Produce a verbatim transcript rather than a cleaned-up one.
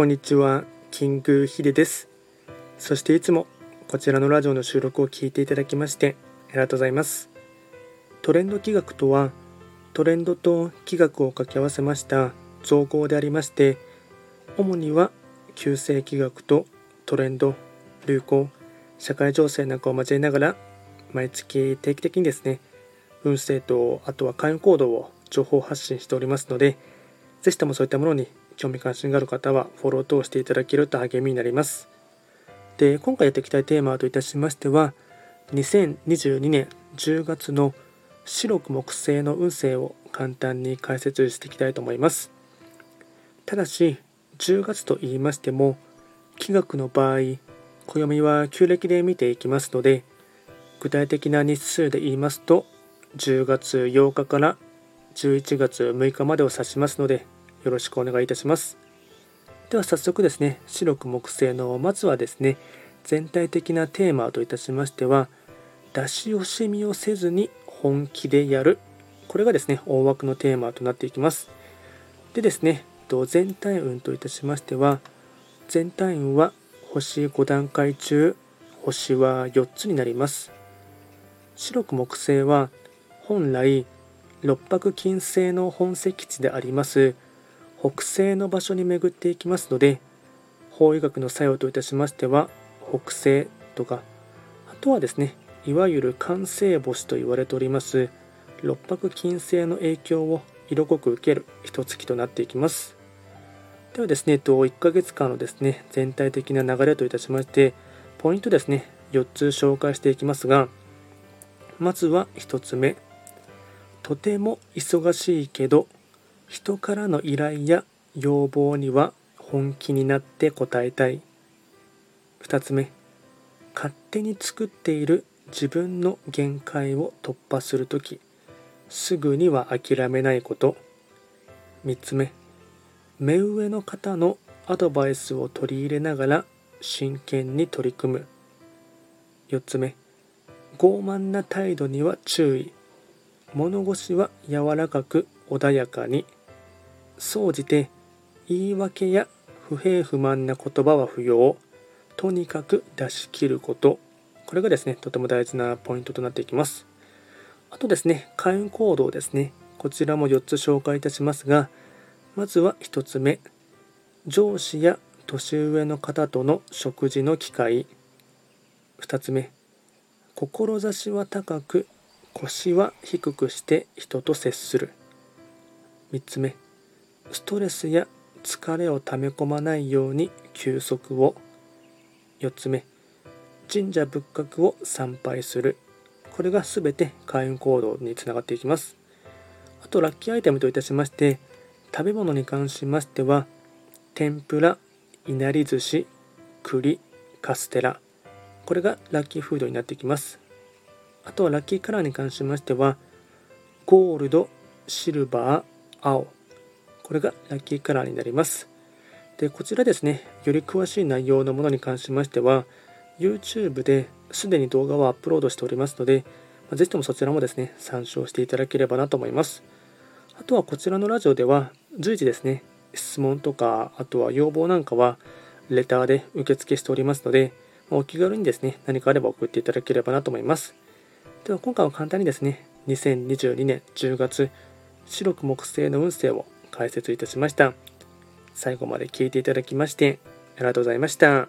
こんにちは、キングヒデです。そしていつもこちらのラジオの収録を聞いていただきましてありがとうございます。トレンド企画とは、トレンドと企画を掛け合わせました造語でありまして、主には旧世企画とトレンド、流行、社会情勢なんかを交えながら、毎月定期的にですね、運勢とあとは関与行動を情報発信しておりますので、ぜひともそういったものに興味関心がある方はフォローを通していただけると励みになります。で、今回やっていきたいテーマといたしましては、にせんにじゅうにねんじゅうがつの白く木星の運勢を簡単に解説していきたいと思います。ただしじゅうがつと言いましても、気学の場合、暦は旧暦で見ていきますので、具体的な日数で言いますとじゅうがつようかからじゅういちがつむいかまでを指しますので、よろしくお願いいたします。では早速ですね、白く木星のまずはですね、全体的なテーマといたしましては、出し惜しみをせずに本気でやる、これがですね大枠のテーマとなっていきます。でですね、全体運といたしましては、全体運は星ごだんかい中星はよっつになります。白く木星は本来六白金星の本石地であります北西の場所に巡っていきますので、方位学の作用といたしましては北西とか、あとはですね、いわゆる関西星と言われております六白金星の影響を色濃く受ける一月となっていきます。ではですね、いっかげつかんのですね全体的な流れといたしまして、ポイントですねよっつ紹介していきますが、まずはひとつめ、とても忙しいけど人からの依頼や要望には本気になって応えたい。ふたつめ、勝手に作っている自分の限界を突破するとき、すぐには諦めないこと。みっつめ、目上の方のアドバイスを取り入れながら真剣に取り組む。よっつめ、傲慢な態度には注意。物腰は柔らかく穏やかに。総じて言い訳や不平不満な言葉は不要、とにかく出し切ること、これがですねとても大事なポイントとなっていきます。あとですね、開運行動ですね、こちらもよっつ紹介いたしますが、まずはひとつめ、上司や年上の方との食事の機会。ふたつめ、志は高く腰は低くして人と接する。みっつめ、ストレスや疲れをため込まないように休息を。よっつめ、神社仏閣を参拝する。これがすべて開運行動につながっていきます。あとラッキーアイテムといたしまして、食べ物に関しましては天ぷら、いなり寿司、栗、カステラ、これがラッキーフードになっていきます。あとはラッキーカラーに関しましてはゴールド、シルバー、青、これがラッキーカラーになります。でこちらですね、より詳しい内容のものに関しましては YouTube ですでに動画をアップロードしておりますので、ぜひともそちらもですね参照していただければなと思います。あとはこちらのラジオでは随時ですね、質問とかあとは要望なんかはレターで受付しておりますので、お気軽にですね何かあれば送っていただければなと思います。では今回は簡単にですね、にせんにじゅうにねんじゅうがつ白く木星の運勢を解説いたしました。最後まで聞いていただきましてありがとうございました。